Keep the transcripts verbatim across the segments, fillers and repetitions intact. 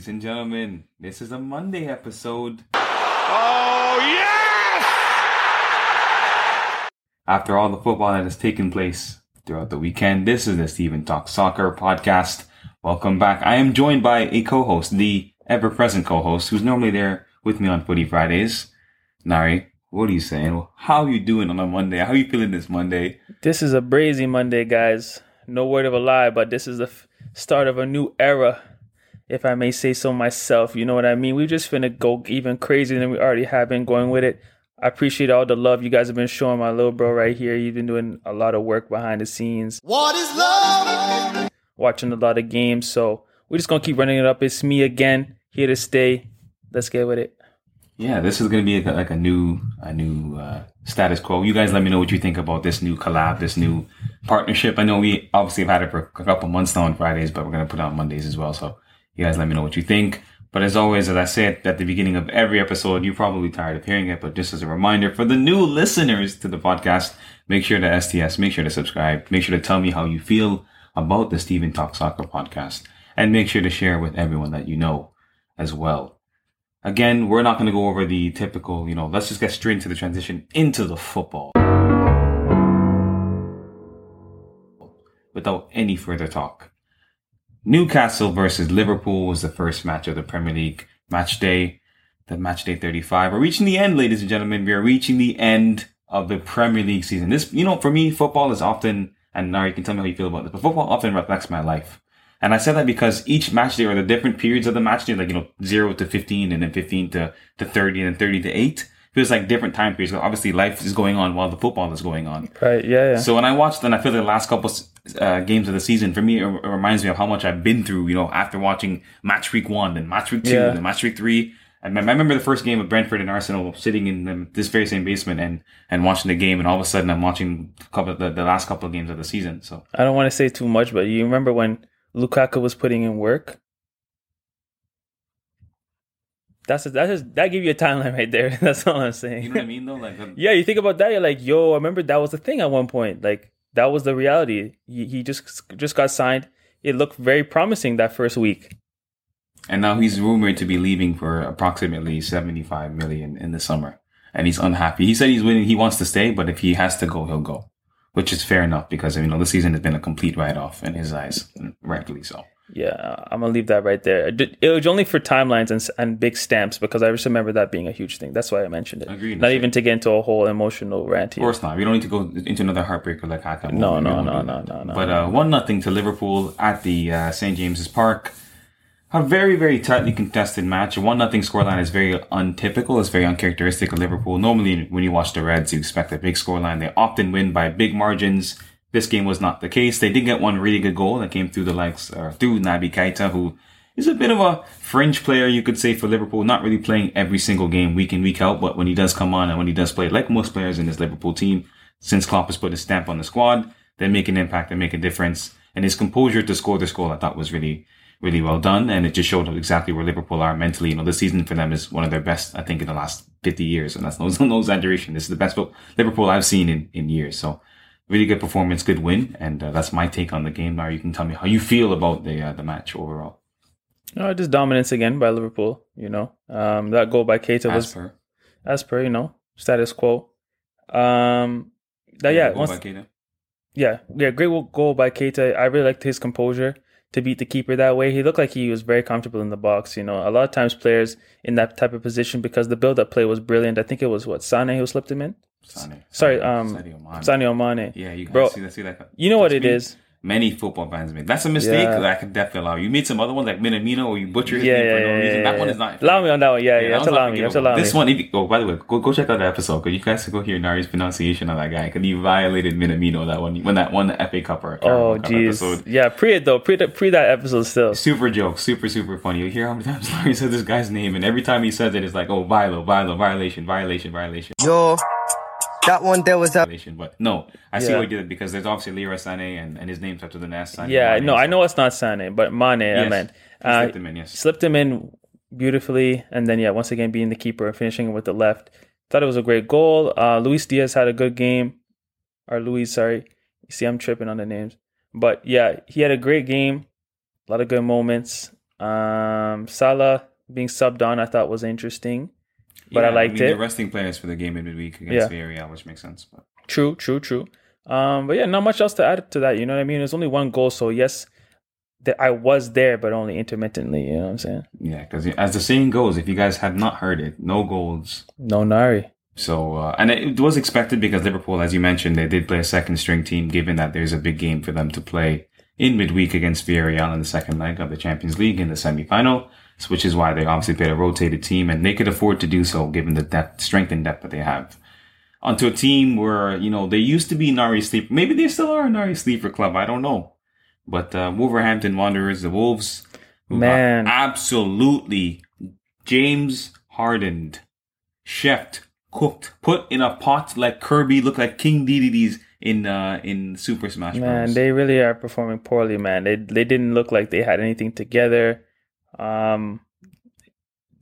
ladies and gentlemen, this is a Monday episode. Oh, yes! After all the football that has taken place throughout the weekend, this is the Stephen Talks Soccer podcast. Welcome back. I am joined by a co-host, the ever-present co-host, who's normally there with me on Footy Fridays. Nari, what are you saying? How are you doing on a Monday? How are you feeling this Monday? This is a brazy Monday, guys. No word of a lie, but this is the f- start of a new era, if I may say so myself. You know what I mean? We're just finna go even crazier than we already have been going with it. I appreciate all the love you guys have been showing my little bro right here. You've been doing a lot of work behind the scenes. What is love? Watching a lot of games. So we're just going to keep running it up. It's me again, here to stay. Let's get with it. Yeah, this is going to be like a, like a new a new uh, status quo. You guys let me know what you think about this new collab, this new partnership. I know we obviously have had it for a couple months now on Fridays, but we're going to put it on Mondays as well. So you guys let me know what you think. But as always, as I said at the beginning of every episode, you're probably tired of hearing it. But just as a reminder, for the new listeners to the podcast, make sure to S T S, make sure to subscribe, make sure to tell me how you feel about the Stephen Talks Soccer podcast, and make sure to share with everyone that you know as well. Again, we're not going to go over the typical, you know, let's just get straight into the transition into the football. Without any further talk. Newcastle versus Liverpool was the first match of the Premier League match day, the match day thirty-five. We're reaching the end, ladies and gentlemen. We are reaching the end of the Premier League season. This, you know, for me, football is often, and Nari, you can tell me how you feel about this, but football often reflects my life. And I said that because each match day, or the different periods of the match day, like, you know, zero to fifteen and then fifteen to thirty and then thirty to eight, feels like different time periods. Obviously, life is going on while the football is going on. Right, yeah, yeah. So when I watched, and I feel like the last couple uh, games of the season, for me, it, it reminds me of how much I've been through, you know, after watching match week one, then match week two, yeah. then match week three. I remember the first game of Brentford and Arsenal sitting in this very same basement and, and watching the game, and all of a sudden I'm watching a couple of the, the last couple of games of the season. So I don't want to say too much, but you remember when Lukaku was putting in work. That's a, that's just, that gave you a timeline right there. That's all I'm saying. You know what I mean, though. Like, the... yeah, you think about that, you're like, yo, I remember that was the thing at one point. Like, that was the reality. He, he just just got signed. It looked very promising that first week. And now he's rumored to be leaving for approximately seventy-five million in the summer, and he's unhappy. He said he's willing, he wants to stay, but if he has to go, he'll go. Which is fair enough because, you know, this season has been a complete write-off in his eyes, rightfully so. Yeah, I'm going to leave that right there. It was only for timelines and and big stamps because I just remember that being a huge thing. That's why I mentioned it. Agreed. Not even to get into a whole emotional rant here. Of course not. We don't need to go into another heartbreaker like Haka. No, no, no, no, no, no. But uh, one nothing to Liverpool at the uh, Saint James's Park. A very, very tightly contested match. A one nothing scoreline is very untypical. It's very uncharacteristic of Liverpool. Normally, when you watch the Reds, you expect a big scoreline. They often win by big margins. This game was not the case. They did get one really good goal that came through the likes, uh, through Naby Keita, who is a bit of a fringe player, you could say, for Liverpool. Not really playing every single game week in, week out, but when he does come on and when he does play, like most players in this Liverpool team, since Klopp has put his stamp on the squad, they make an impact, they make a difference. And his composure to score this goal, I thought, was really... really well done, and it just showed exactly where Liverpool are mentally. You know, this season for them is one of their best, I think, in the last fifty years, and that's no, no exaggeration. This is the best Liverpool I've seen in, in years. So, really good performance, good win, and uh, that's my take on the game. Now you can tell me how you feel about the uh, the match overall. No, just dominance again by Liverpool. You know, um, that goal by Keita was as per, as per you know, status quo. Um, that yeah, once, yeah, yeah, great goal by Keita. I really liked his composure to beat the keeper that way. He looked like he was very comfortable in the box. You know, a lot of times players in that type of position, because the build-up play was brilliant. I think it was, what, Sané who slipped him in? Sané. Sorry, um, Sadio Mané. Sadio Mané. Yeah, you can see, see that. You know what it is. Many football fans made. That's a mistake yeah. that I can definitely allow. You made some other ones like Minamino or you butcher his yeah, name yeah, for no yeah, reason. That yeah, one is not... Allow me on that one. Yeah, yeah. yeah allow me. Allow this me. One, you, oh, by the way, go, go check out that episode because you guys can go hear Nari's pronunciation of that guy because he violated Minamino that one when that won the F A Cup or oh, jeez. Yeah, pre it though. Pre, pre that episode still. Super joke. Super, super funny. You hear how many times Nari said this guy's name and every time he says it, it's like, oh, vilo, vilo, violation, violation, violation. Yo. That one there was a... But no, I yeah. see why he did it because there's obviously Leroy Sané and, and his name's after the last Sané. Yeah, Mane, no, so. I know it's not Sané, but Mane, yes. I meant. Uh, slipped him in, yes. Slipped him in beautifully, and then, yeah, once again, being the keeper and finishing with the left. Thought it was a great goal. Uh, Luis Diaz had a good game. Or Luis, sorry. You see, I'm tripping on the names. But, yeah, he had a great game. A lot of good moments. Um, Salah being subbed on, I thought was interesting, but yeah, I liked I mean, it. They're resting players for the game in midweek against yeah. Villarreal, which makes sense. But. True, true, true. Um, but yeah, not much else to add to that. You know what I mean? There's only one goal, so yes, that I was there, but only intermittently. You know what I'm saying? Yeah, because as the saying goes, if you guys have not heard it, no goals, no Nari. So, uh, and it was expected because Liverpool, as you mentioned, they did play a second string team, given that there's a big game for them to play in midweek against Villarreal in the second leg of the Champions League in the semi-final, which is why they obviously played a rotated team, and they could afford to do so given the depth, strength and depth that they have. Onto a team where, you know, they used to be Nari Sleeper. Maybe they still are a Nari Sleeper club. I don't know. But uh, Wolverhampton Wanderers, the Wolves, who Man. Are absolutely James Hardened, chefed, cooked, put in a pot like Kirby, look like King Dedede in uh, in Super Smash Bros. Man, they really are performing poorly, man. They they didn't look like they had anything together. Um,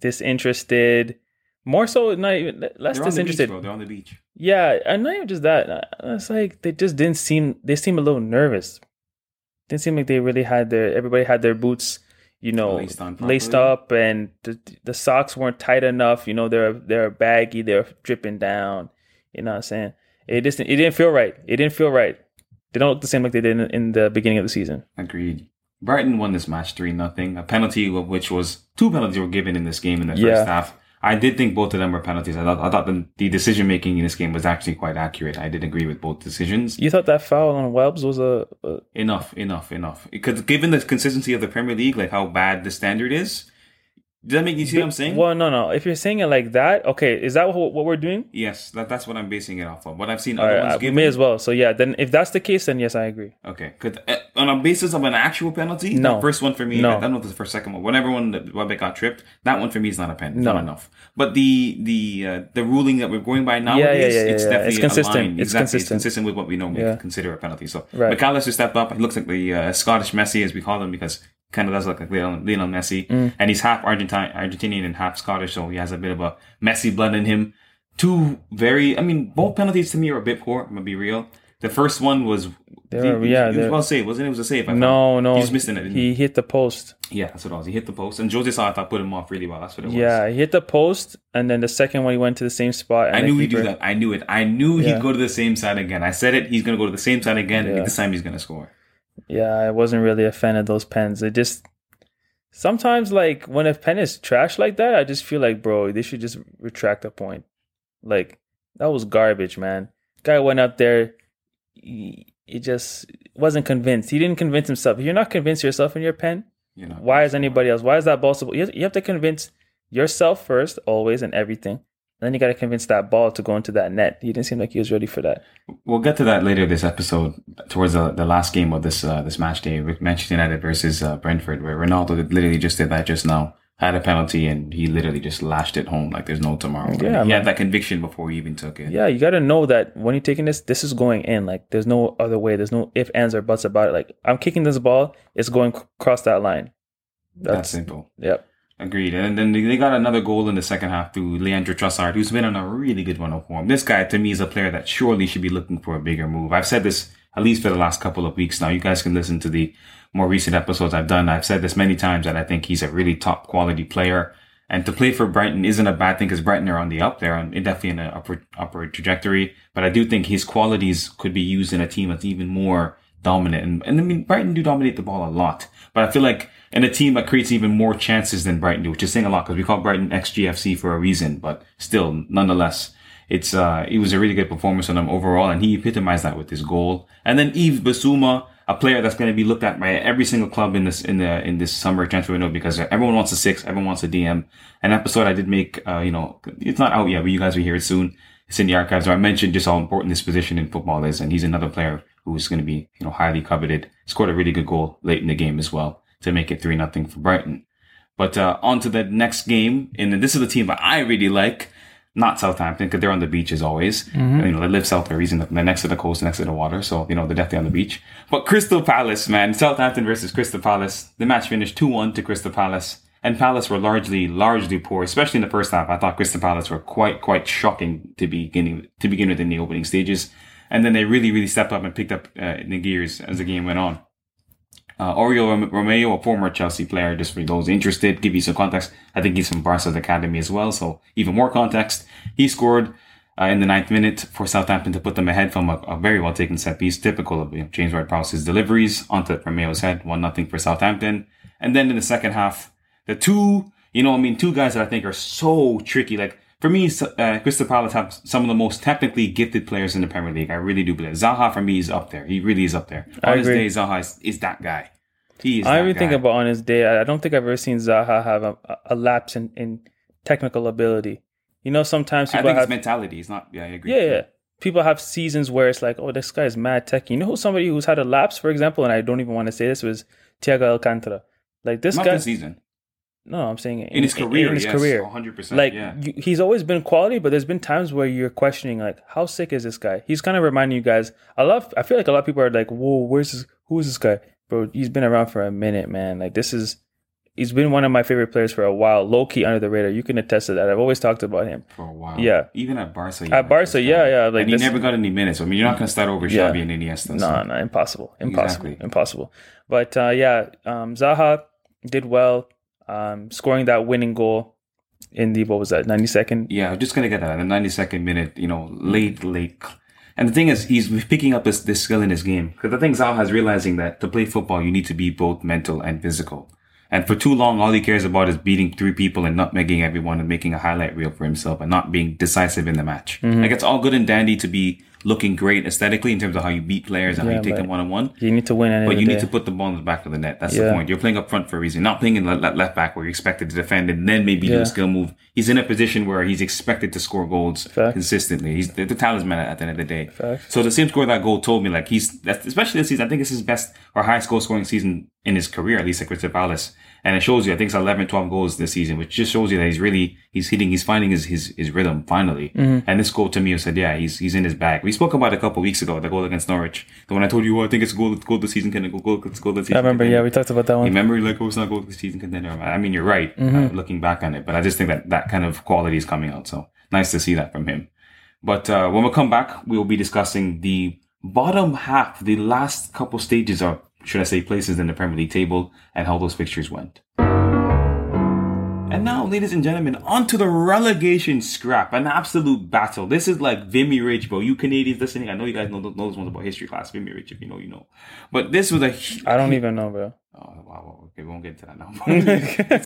disinterested, more so not even less They're disinterested. The beach, They're on the beach. Yeah, and not even just that. It's like they just didn't seem. They seem a little nervous. Didn't seem like they really had their. Everybody had their boots, you know, laced, laced up, and the, the socks weren't tight enough. You know, they're they're baggy. They're dripping down. You know what I'm saying? It just it didn't feel right. It didn't feel right. They don't look the same like they did in, in the beginning of the season. Agreed. Brighton won this match three nothing. A penalty of which was two penalties were given in this game in the yeah. first half. I did think both of them were penalties. I thought I thought the, the decision making in this game was actually quite accurate. I did agree with both decisions. You thought that foul on Webbs was a, a enough, enough, enough. Because given the consistency of the Premier League, like how bad the standard is, does that make you see but, what I'm saying? Well, no, no. If you're saying it like that, okay, is that what, what we're doing? Yes, that, that's what I'm basing it off of. What I've seen other right, ones I, given. We may as well. So yeah, then if that's the case, then yes, I agree. Okay, because uh, on a basis of an actual penalty, no. the first one for me, no. I don't know if it's the first second one. Whenever one that Webbeck got tripped, that one for me is not a pen. It's no. not enough. But the the uh, the ruling that we're going by nowadays, yeah, yeah, yeah, it's yeah, definitely yeah. It's consistent. Aligned. It's exactly. consistent. It's consistent with what we normally yeah. consider a penalty. So right. McAllister stepped up. He looks like the uh, Scottish Messi, as we call him, because. Kind of does look like Leon, Lionel Messi. Mm. And he's half Argentine, Argentinian and half Scottish, so he has a bit of a Messi blood in him. Two very... I mean, both penalties to me are a bit poor, I'm going to be real. The first one was... Were, he, yeah, he was well saved, wasn't it? It was a save. I no, thought. no. He was missing it. Didn't he, he hit the post. Yeah, that's what it was. He hit the post. And Jose Salah, I thought, put him off really well. That's what it was. Yeah, he hit the post, and then the second one, he went to the same spot. And I knew he'd do that. I knew it. I knew yeah. he'd go to the same side again. I said it. He's going to go to the same side again, yeah. and this time he's going to score. Yeah, I wasn't really a fan of those pens. It just sometimes, like when a pen is trash like that, I just feel like, bro, they should just retract the point. Like that was garbage, man. Guy went up there, he, he just wasn't convinced. He didn't convince himself. If you're not convinced yourself in your pen, you're not why is anybody else? Why is that ball so? You have, you have to convince yourself first, always, and everything. Then you got to convince that ball to go into that net. He didn't seem like he was ready for that. We'll get to that later this episode, towards the, the last game of this uh, this match day, with Manchester United versus uh, Brentford, where Ronaldo literally just did that just now, had a penalty, and he literally just lashed it home like there's no tomorrow. Yeah, he man. had that conviction before he even took it. Yeah, you got to know that when you're taking this, this is going in. Like there's no other way. There's no ifs, ands, or buts about it. Like I'm kicking this ball, it's going across that line. That's, That's simple. Yep. Agreed. And then they got another goal in the second half through Leandro Trossard, who's been on a really good run of form. This guy, to me, is a player that surely should be looking for a bigger move. I've said this at least for the last couple of weeks now. You guys can listen to the more recent episodes I've done. I've said this many times that I think he's a really top quality player. And to play for Brighton isn't a bad thing because Brighton are on the up there and definitely in an upward, upward trajectory. But I do think his qualities could be used in a team that's even more dominant. And, and I mean, Brighton do dominate the ball a lot. But I feel like and a team that creates even more chances than Brighton do, which is saying a lot because we call Brighton X G F C for a reason. But still, nonetheless, it's uh, it was a really good performance on them overall, and he epitomized that with his goal. And then Yves Bissouma, a player that's going to be looked at by every single club in this in the in this summer transfer window because everyone wants a six, everyone wants a D M. An episode I did make, uh, you know, it's not out yet, but you guys will hear it soon. It's in the archives. So I mentioned just how important this position in football is, and he's another player who's going to be, you know, highly coveted. Scored a really good goal late in the game as well to make it three nothing for Brighton. But uh, on to the next game. And this is the team that I really like. Not Southampton, because they're on the beach as always. Mm-hmm. You know, they live south of the reason. They're next to the coast, next to the water. So, you know, they're definitely on the beach. But Crystal Palace, man. Southampton versus Crystal Palace. The match finished two one to Crystal Palace. And Palace were largely, largely poor, especially in the first half. I thought Crystal Palace were quite, quite shocking to begin, to begin with in the opening stages. And then they really, really stepped up and picked up uh, in the gears as the game went on. Uh, Oriol Romeo, a former Chelsea player, just for those interested, give you some context. I think he's from Barca's academy as well, so even more context. He scored uh, in the ninth minute for Southampton to put them ahead from a, a very well-taken set-piece, typical of you know, James Ward-Prowse's deliveries, onto Romeo's head, one nothing for Southampton. And then in the second half, the two, you know, I mean, two guys that I think are so tricky. Like, for me, uh, Crystal Palace have some of the most technically gifted players in the Premier League. I really do believe Zaha, for me, is up there. He really is up there. I on agree. His day, Zaha is, is that guy. He is I that really guy. think about on his day, I don't think I've ever seen Zaha have a, a lapse in, in technical ability. You know, sometimes people I think have... it's mentality. It's not... Yeah, I agree. Yeah, yeah. People have seasons where it's like, oh, this guy's mad techie. You know who somebody who's had a lapse, for example, and I don't even want to say this, was Thiago Alcantara. Like, this not guy... Not this season. No, I'm saying in, in his career, in his yes, career, one hundred percent. Like yeah. you, he's always been quality, but there's been times where you're questioning, like, how sick is this guy? He's kind of reminding you guys. I love. I feel like a lot of people are like, "Whoa, where's this, who is this guy, bro? He's been around for a minute, man. Like this is, he's been one of my favorite players for a while. Low key under the radar. You can attest to that. I've always talked about him for a while. Yeah, even at Barca. At like Barca, yeah, yeah. Like and he this, never got any minutes. I mean, you're not gonna start over Xavi yeah. and Iniesta. No, so. no, impossible, impossible, exactly. impossible. But uh, yeah, um, Zaha did well. Um, scoring that winning goal in the, what was that, ninety-second? Yeah, I'm just going to get that. The ninety-second minute, you know, late, late. And the thing is, he's picking up this, this skill in his game. Because I think Zaha is realizing that to play football, you need to be both mental and physical. And for too long, all he cares about is beating three people and nutmegging everyone and making a highlight reel for himself and not being decisive in the match. Mm-hmm. Like, it's all good and dandy to be looking great aesthetically in terms of how you beat players and yeah, how you take them one-on-one. You need to win. But you need to put the ball in the back of the net. That's yeah. the point. You're playing up front for a reason. Not playing in le- le- left back where you're expected to defend and then maybe yeah. do a skill move. He's in a position where he's expected to score goals Fact. consistently. He's the, the talisman at the end of the day. Fact. So the same score that goal told me, like, he's, that's, especially this season, I think it's his best or highest goal scoring season in his career, at least at Crystal Palace. And it shows you, I think it's eleven, twelve goals this season, which just shows you that he's really, he's hitting, he's finding his, his, his rhythm finally. Mm-hmm. And this goal to me, I said, yeah, he's, he's in his bag. We spoke about it a couple of weeks ago, the goal against Norwich. The one I told you, oh, I think it's goal, goal this season, can go, goal, it's goal this season. I remember, contender. yeah, we talked about that one. You remember, like, oh, it's not goal this season, contender. I mean, you're right, mm-hmm. uh, looking back on it, but I just think that that kind of quality is coming out. So nice to see that from him. But, uh, when we come back, we will be discussing the bottom half, the last couple stages of, should I say, places in the Premier League table and how those fixtures went. And now, ladies and gentlemen, onto the relegation scrap, an absolute battle. This is like Vimy Ridge, bro. You Canadians listening, I know you guys know, know those ones about history class. Vimy Ridge, if you know, you know. But this was a... I don't even know, bro. Oh, wow. Okay, we won't get into that now.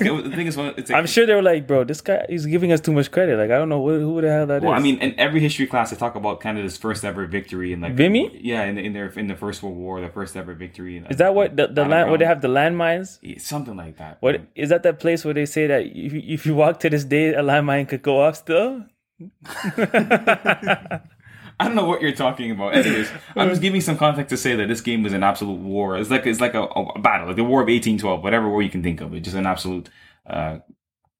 Was, the thing is, it's like, I'm sure they were like, bro, this guy, he's giving us too much credit. Like, I don't know who the hell that well, is. Well, I mean, in every history class, they talk about Canada's first ever victory in like Vimy. Yeah, in, in their in the First World War, the first ever victory. In, is that what the, the land where they have the landmines? Yeah, something like that. What man. Is that? That place where they say that if you, if you walk to this day, a landmine could go off still. I don't know what you're talking about. Anyways, I'm just giving some context to say that this game was an absolute war. It's like it's like a, a battle, like the War of eighteen twelve, whatever war you can think of. It's just an absolute uh,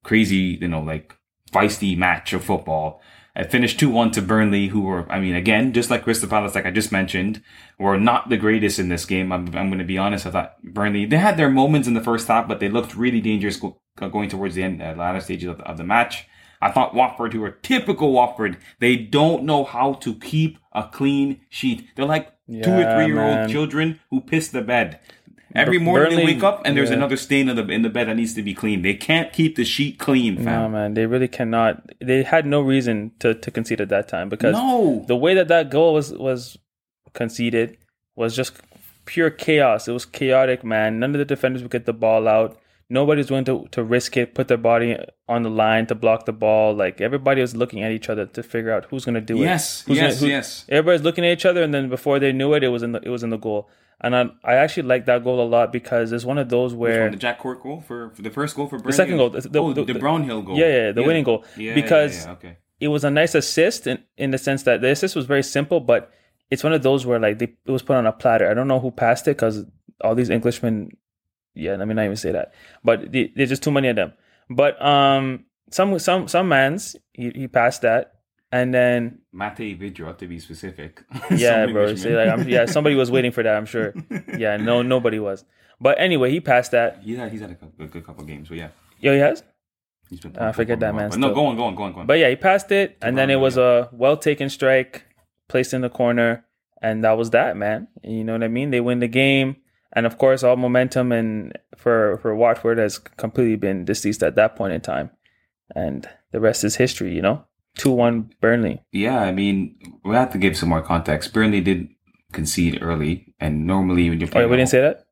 crazy, you know, like feisty match of football. It finished two one to Burnley, who were, I mean, again, just like Crystal Palace, like I just mentioned, were not the greatest in this game. I'm, I'm going to be honest. I thought Burnley, they had their moments in the first half, but they looked really dangerous go, going towards the end, uh, latter stages of the, of the match. I thought Watford, who are typical Watford, they don't know how to keep a clean sheet. They're like yeah, two or three-year-old man. children who piss the bed. Every B- morning Burnley, they wake up and yeah. there's another stain in the, in the bed that needs to be cleaned. They can't keep the sheet clean, fam. No, man, they really cannot. They had no reason to, to concede at that time because no. the way that that goal was, was conceded was just pure chaos. It was chaotic, man. None of the defenders would get the ball out. Nobody's willing to, to risk it, put their body on the line to block the ball. Like, everybody was looking at each other to figure out who's going to do it. Yes, who's yes, gonna, who, yes. Everybody's looking at each other, and then before they knew it, it was in the, it was in the goal. And I, I actually like that goal a lot because it's one of those where... Which one, the Jack Cork goal? For, for the first goal for Burnley? The second goal. The, the, oh, the, the Brownhill goal. Yeah, yeah, the yeah. winning goal. Yeah, because yeah, yeah, okay. it was a nice assist in, in the sense that the assist was very simple, but it's one of those where, like, they, it was put on a platter. I don't know who passed it because all these Englishmen... Yeah, let me not even say that. But the, there's just too many of them. But um, some some some man's he, he passed that, and then Matej Vidra, to be specific. Yeah, bro. So, like, I'm, yeah, somebody was waiting for that. I'm sure. Yeah, no, nobody was. But anyway, he passed that. Yeah, he's had a, couple, a good couple games. So yeah. Yo, he has. He's been I forget that man. But no, go on, go on, go on, go on. But yeah, he passed it, it's and then it was yeah. a well taken strike, placed in the corner, And that was that, man. You know what I mean? They win the game. And of course, all momentum and for, for Watford has completely been deceased at that point in time. And the rest is history, you know? two one Burnley. Yeah, I mean, we'll have to give some more context. Burnley did concede early, and normally when you're playing... Oh, we didn't say that?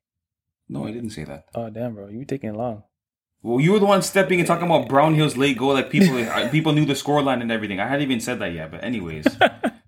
No, I didn't say that. Oh, damn, bro. You were taking long. Well, you were the one stepping and talking about Brownhill's late goal. Like, people people knew the scoreline and everything. I hadn't even said that yet, but anyways...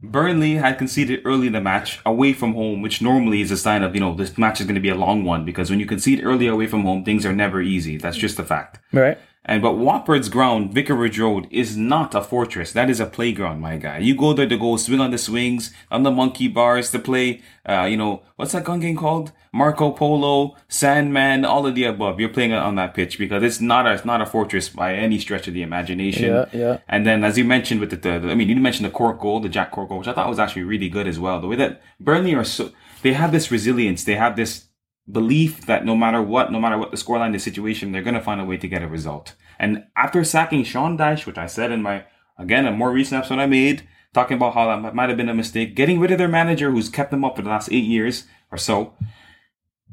Burnley had conceded early in the match away from home, which normally is a sign of, you know, this match is going to be a long one, because when you concede early away from home, things are never easy. That's just a fact. Right. And but Watford's ground, Vicarage Road, is not a fortress. That is a playground, my guy. You go there to go swing on the swings, on the monkey bars, to play, uh, you know, what's that gun game called? Marco Polo, Sandman, all of the above. You're playing on that pitch because it's not a, it's not a fortress by any stretch of the imagination. Yeah, yeah. And then, as you mentioned with the, the, the I mean, you mentioned the Cork goal, the Jack Cork goal, which I thought was actually really good as well. The way that Burnley are so, they have this resilience, they have this belief that no matter what, no matter what the scoreline, the situation, they're going to find a way to get a result. And after sacking Sean Dyche, which I said in my, again, a more recent episode I made, talking about how that might have been a mistake, getting rid of their manager who's kept them up for the last eight years or so,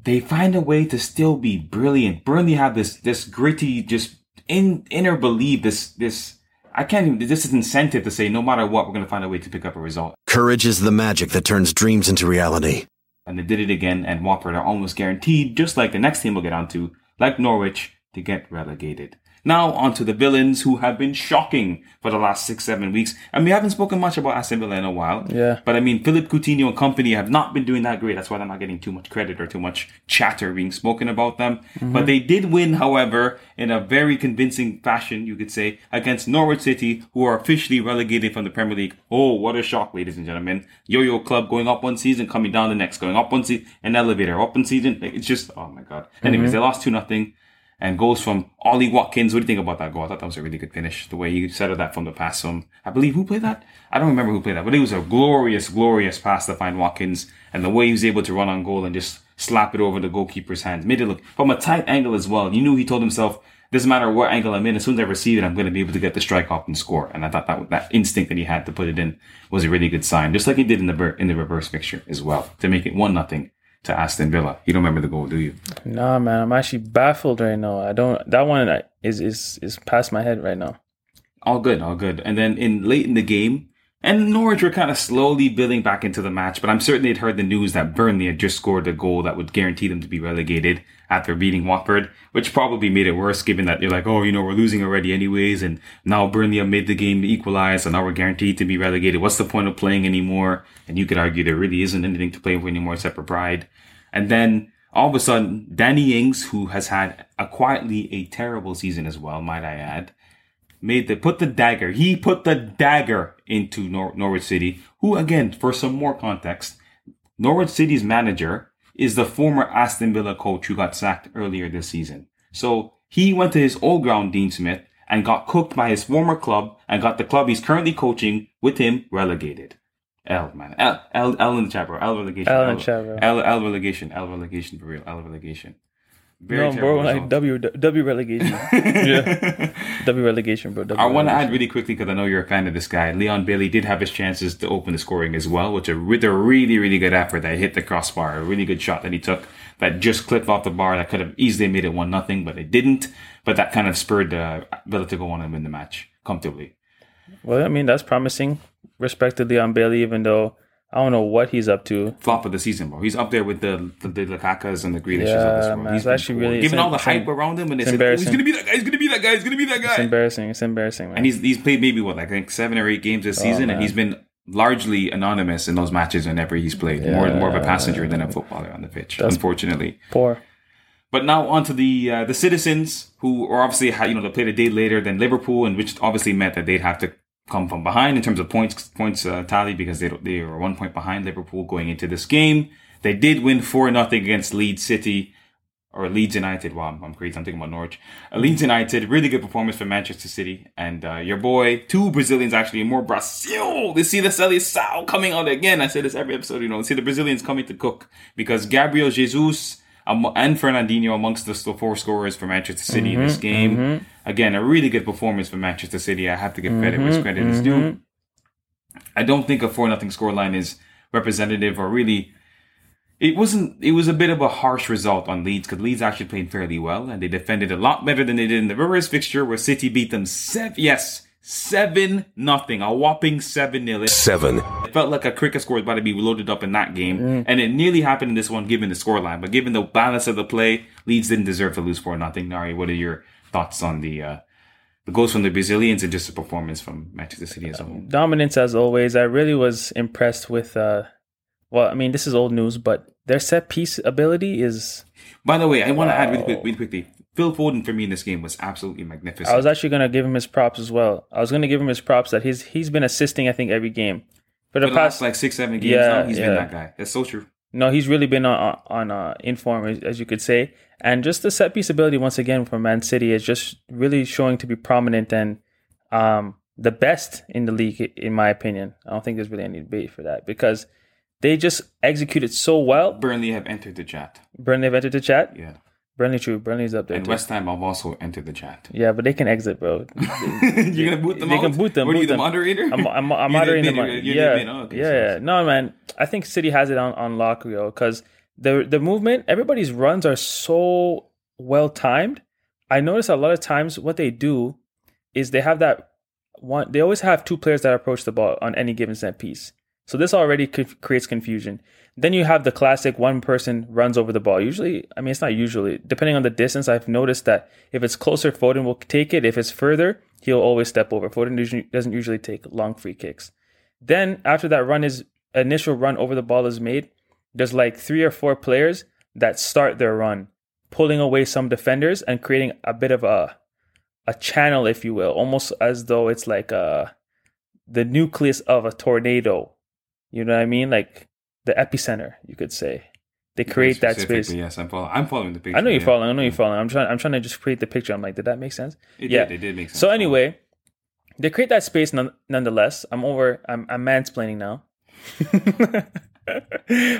they find a way to still be brilliant. Burnley have this this gritty, just in, inner belief, this this I can't even, this is incentive to say no matter what, we're going to find a way to pick up a result. Courage is the magic that turns dreams into reality. And they did it again, and Watford are almost guaranteed, just like the next team we'll get onto, like Norwich, to get relegated. Now onto the villains, who have been shocking for the last six, seven weeks. And we haven't spoken much about Aston Villa in a while. Yeah. But I mean, Philippe Coutinho and company have not been doing that great. That's why they're not getting too much credit or too much chatter being spoken about them. Mm-hmm. But they did win, however, in a very convincing fashion, you could say, against Norwich City, who are officially relegated from the Premier League. Oh, what a shock, ladies and gentlemen. Yo-yo club going up one season, coming down the next, going up one season, an elevator, up one season. It's just, oh my God. Anyways, mm-hmm. They lost two nothing. And goals from Ollie Watkins. What do you think about that goal? I thought that was a really good finish. The way you settled that from the pass. From, I believe, who played that? I don't remember who played that. But it was a glorious, glorious pass to find Watkins. And the way he was able to run on goal and just slap it over the goalkeeper's hands. Made it look from a tight angle as well. You knew he told himself, doesn't matter what angle I'm in, as soon as I receive it, I'm going to be able to get the strike off and score. And I thought that that instinct that he had to put it in was a really good sign. Just like he did in the in the reverse picture as well. To make it one nothing. To Aston Villa. You don't remember the goal, do you? Nah, man. I'm actually baffled right now. I don't... That one is is is past my head right now. All good, all good. And then in late in the game, and Norwich were kind of slowly building back into the match, but I'm certain they'd heard the news that Burnley had just scored a goal that would guarantee them to be relegated after beating Watford, which probably made it worse, given that you're like, oh, you know, we're losing already anyways, and now Burnley have made the game equalize, and now we're guaranteed to be relegated. What's the point of playing anymore? And you could argue there really isn't anything to play for anymore except for pride. And then all of a sudden, Danny Ings, who has had a quietly a terrible season as well, might I add, made the put the dagger. He put the dagger into Nor- Norwich City, who, again, for some more context, Norwich City's manager is the former Aston Villa coach who got sacked earlier this season. So he went to his old ground, Dean Smith, and got cooked by his former club and got the club he's currently coaching with him relegated. L, man. L, L, L in the chat, bro. L relegation. L in the chat, bro. L, L relegation. L relegation, for real. L relegation. Very no, bro, like W, W relegation. Yeah. W relegation, bro. W I want to add really quickly, because I know you're a fan of this guy. Leon Bailey did have his chances to open the scoring as well, which are, with a really, really good effort that hit the crossbar. A really good shot that he took that just clipped off the bar. That could have easily made it one nothing, but it didn't. But that kind of spurred uh, Villa to go on and win the match comfortably. Well, I mean, that's promising. Respect to Leon Bailey, even though I don't know what he's up to. Flop of the season, bro. He's up there with the the, the Lukaku's and the Grealishes yeah, of this world. Man, he's actually cool. Really, given all the hype around him, and it's, it's embarrassing. Said, oh, he's gonna be that guy. He's gonna be that guy. He's gonna be that guy. It's embarrassing. It's embarrassing, man. And he's he's played maybe what like I think seven or eight games this oh, season, man. And he's been largely anonymous in those matches whenever he's played. Yeah, more more of a passenger than a footballer on the pitch, that's unfortunately. Poor. But now onto the uh, the citizens, who are obviously you know they played a day later than Liverpool, and which obviously meant that they'd have to come from behind in terms of points points uh, tally, because they they were one point behind Liverpool going into this game. They did win four nothing against Leeds City, or Leeds United. Wow, I'm, I'm crazy. I'm thinking about Norwich. Uh, Leeds United, really good performance for Manchester City. And uh, your boy, two Brazilians actually, more Brazil. They see the Seleção coming out again. I say this every episode, you know. They see the Brazilians coming to cook, because Gabriel Jesus and Fernandinho amongst the four scorers for Manchester City mm-hmm, in this game. Mm-hmm. Again, a really good performance for Manchester City. I have to give credit mm-hmm, where credit mm-hmm. is due. I don't think a four nothing scoreline is representative or really... It wasn't. It was a bit of a harsh result on Leeds, because Leeds actually played fairly well, and they defended a lot better than they did in the reverse fixture, where City beat them seven. Yes, seven nothing. A whopping seven nil. Seven. It felt like a cricket score was about to be loaded up in that game, mm. and it nearly happened in this one, given the scoreline. But given the balance of the play, Leeds didn't deserve to lose four nothing. Nari, what are your thoughts on the uh, the goals from the Brazilians and just the performance from Manchester City as a whole? Dominance as always. I really was impressed with. Uh... Well, I mean, this is old news, but their set-piece ability is... By the way, I wow. want to add really, quick, really quickly, Phil Foden for me in this game was absolutely magnificent. I was actually going to give him his props as well. I was going to give him his props that he's he's been assisting, I think, every game. For the, for the past, last, like, six, seven games yeah, now, he's yeah. been that guy. That's so true. No, he's really been on, on uh, in form, as you could say. And just the set-piece ability, once again, for Man City is just really showing to be prominent and... Um, the best in the league, in my opinion. I don't think there's really any debate for that, because... They just executed so well. Burnley have entered the chat. Burnley have entered the chat? Yeah. Burnley, true. Burnley's up there. And too. West Ham have also entered the chat. Yeah, but they can exit, bro. They, you're going to boot them they out? They can boot them. What boot are you, them. the moderator? I'm, I'm, I'm moderating them. Mon- yeah, yeah, oh, okay, yeah, so, yeah. So. No, man. I think City has it on, on lock, yo, because the, the movement, everybody's runs are so well-timed. I notice a lot of times what they do is they have that one. They always have two players that approach the ball on any given set piece. So this already co- creates confusion. Then you have the classic one person runs over the ball. Usually, I mean, it's not usually. Depending on the distance, I've noticed that if it's closer, Foden will take it. If it's further, he'll always step over. Foden usually, doesn't usually take long free kicks. Then after that run is initial run over the ball is made, there's like three or four players that start their run, pulling away some defenders and creating a bit of a a channel, if you will, almost as though it's like a, the nucleus of a tornado. You know what I mean? Like the epicenter, you could say. They create that space. Yes, I'm following. I'm following the picture. I know you're yeah. following. I know you're following. I'm trying. I'm trying to just create the picture. I'm like, did that make sense? It yeah, did, it did make sense. So anyway, they create that space none, nonetheless. I'm over. I'm, I'm mansplaining now.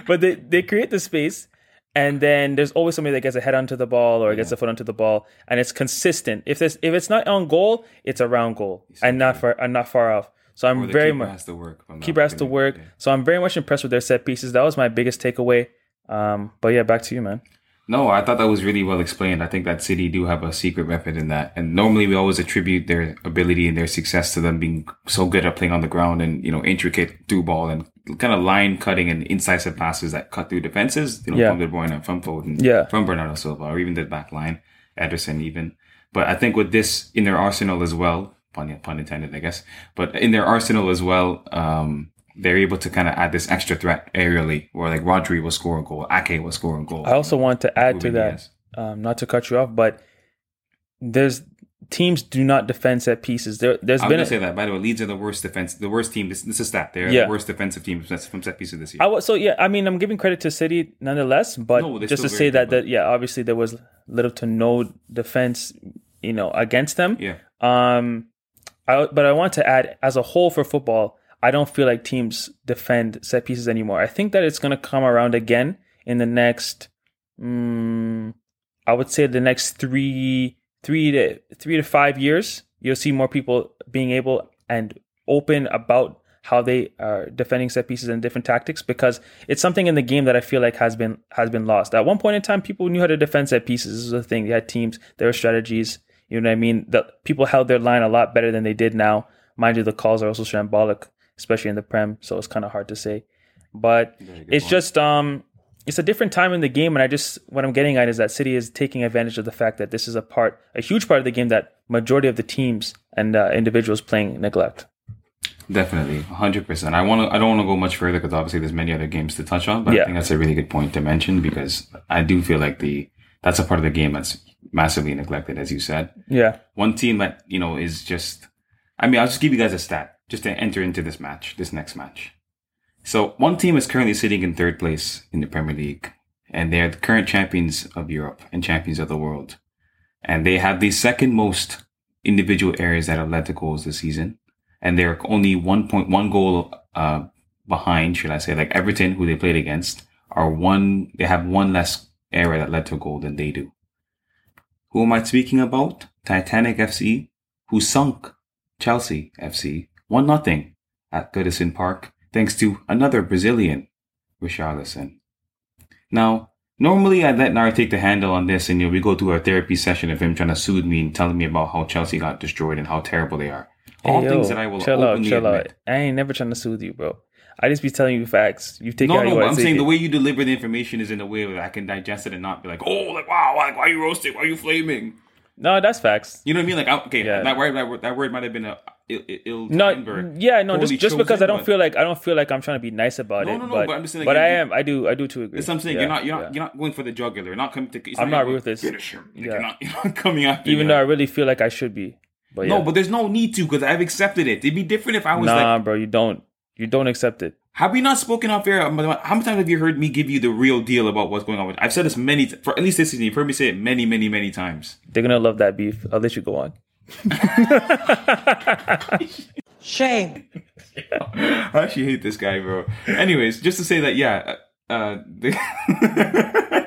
But they, they create the space, and then there's always somebody that gets a head onto the ball or yeah. gets a foot onto the ball, and it's consistent. If this if it's not on goal, it's around goal, it's and not for and not far off. So I'm very much has to work. Keeper has to work. So I'm very much impressed with their set pieces. That was my biggest takeaway. Um, but yeah, back to you, man. No, I thought that was really well explained. I think that City do have a secret weapon in that. And normally we always attribute their ability and their success to them being so good at playing on the ground and, you know, intricate through ball and kind of line cutting and incisive passes that cut through defenses, you know, yeah. from De Bruyne, from Foden, yeah. from Bernardo Silva, or even the back line, Ederson even. But I think with this in their arsenal as well, Pun, pun intended, I guess. But in their arsenal as well, um, they're able to kind of add this extra threat aerially, where like Rodri will score a goal, Ake will score a goal. I also want to add to that, um, not to cut you off, but there's teams do not defend set pieces. There, there's I'm been. I'm gonna a, say that by the way. Leeds are the worst defense, the worst team. This, this is a stat. They're yeah. the worst defensive team from set pieces this year. I w- so yeah, I mean, I'm giving credit to City nonetheless, but no, just to say that, that yeah, obviously there was little to no defense, you know, against them. Yeah. Um. I, but I want to add, as a whole for football, I don't feel like teams defend set pieces anymore. I think that it's going to come around again in the next, um, I would say the next three, three to three to five years. You'll see more people being able and open about how they are defending set pieces and different tactics, because it's something in the game that I feel like has been has been lost. At one point in time, people knew how to defend set pieces. This is the thing. They had teams. There were strategies. You know what I mean? The people held their line a lot better than they did now. Mind you, the calls are also shambolic, especially in the Prem, so it's kind of hard to say. But it's point. just um, it's a different time in the game, and I just what I'm getting at is that City is taking advantage of the fact that this is a part, a huge part of the game that majority of the teams and uh, individuals playing neglect. Definitely, one hundred percent. I want to. I don't want to go much further because obviously there's many other games to touch on, but yeah. I think that's a really good point to mention, because I do feel like the that's a part of the game that's massively neglected, as you said. Yeah. One team that, you know, is just... I mean, I'll just give you guys a stat just to enter into this match, this next match. So one team is currently sitting in third place in the Premier League, and they're the current champions of Europe and champions of the world. And they have the second most individual areas that have led to goals this season. And they're only one point one goal uh, behind, should I say, like Everton, who they played against, are one... They have one less area that led to a goal than they do. Who am I speaking about? Titanic F C, who sunk Chelsea F C one nothing at Goodison Park thanks to another Brazilian, Richarlison. Now, normally I'd let Nari take the handle on this and you know, we go through a therapy session of him trying to soothe me and telling me about how Chelsea got destroyed and how terrible they are. All hey, yo, things that I will chill openly out, chill admit. Out. I ain't never trying to soothe you, bro. I just be telling you facts. You take no, it out no. But I'm saying it. The way you deliver the information is in a way that I can digest it and not be like, oh, like wow, like why are you roasting? Why are you flaming? No, that's facts. You know what I mean? Like, I, okay, yeah. that word, that word, that word might have been a ill, ill no, bird. Yeah, no, just, just because I don't one. feel like I don't feel like I'm trying to be nice about no, it. No, no, but, but I'm just saying, like, but I am. I do, I do too agree. That's what I'm saying. Yeah, you're not, you're yeah. not, you're not going for the jugular. You're not coming to. Not I'm not with this. Like, yeah. You're not, you're not coming after. Even though I really feel like I should be. But no, yeah. but there's no need to because I've accepted it. It'd be different if I was nah, like... Nah, bro, you don't. You don't accept it. Have we not spoken off air? How many times have you heard me give you the real deal about what's going on with... I've said this many... For at least this season, you've heard me say it many, many, many times. They're going to love that beef. I'll let you go on. Shame. I actually hate this guy, bro. Anyways, just to say that, yeah... Uh, the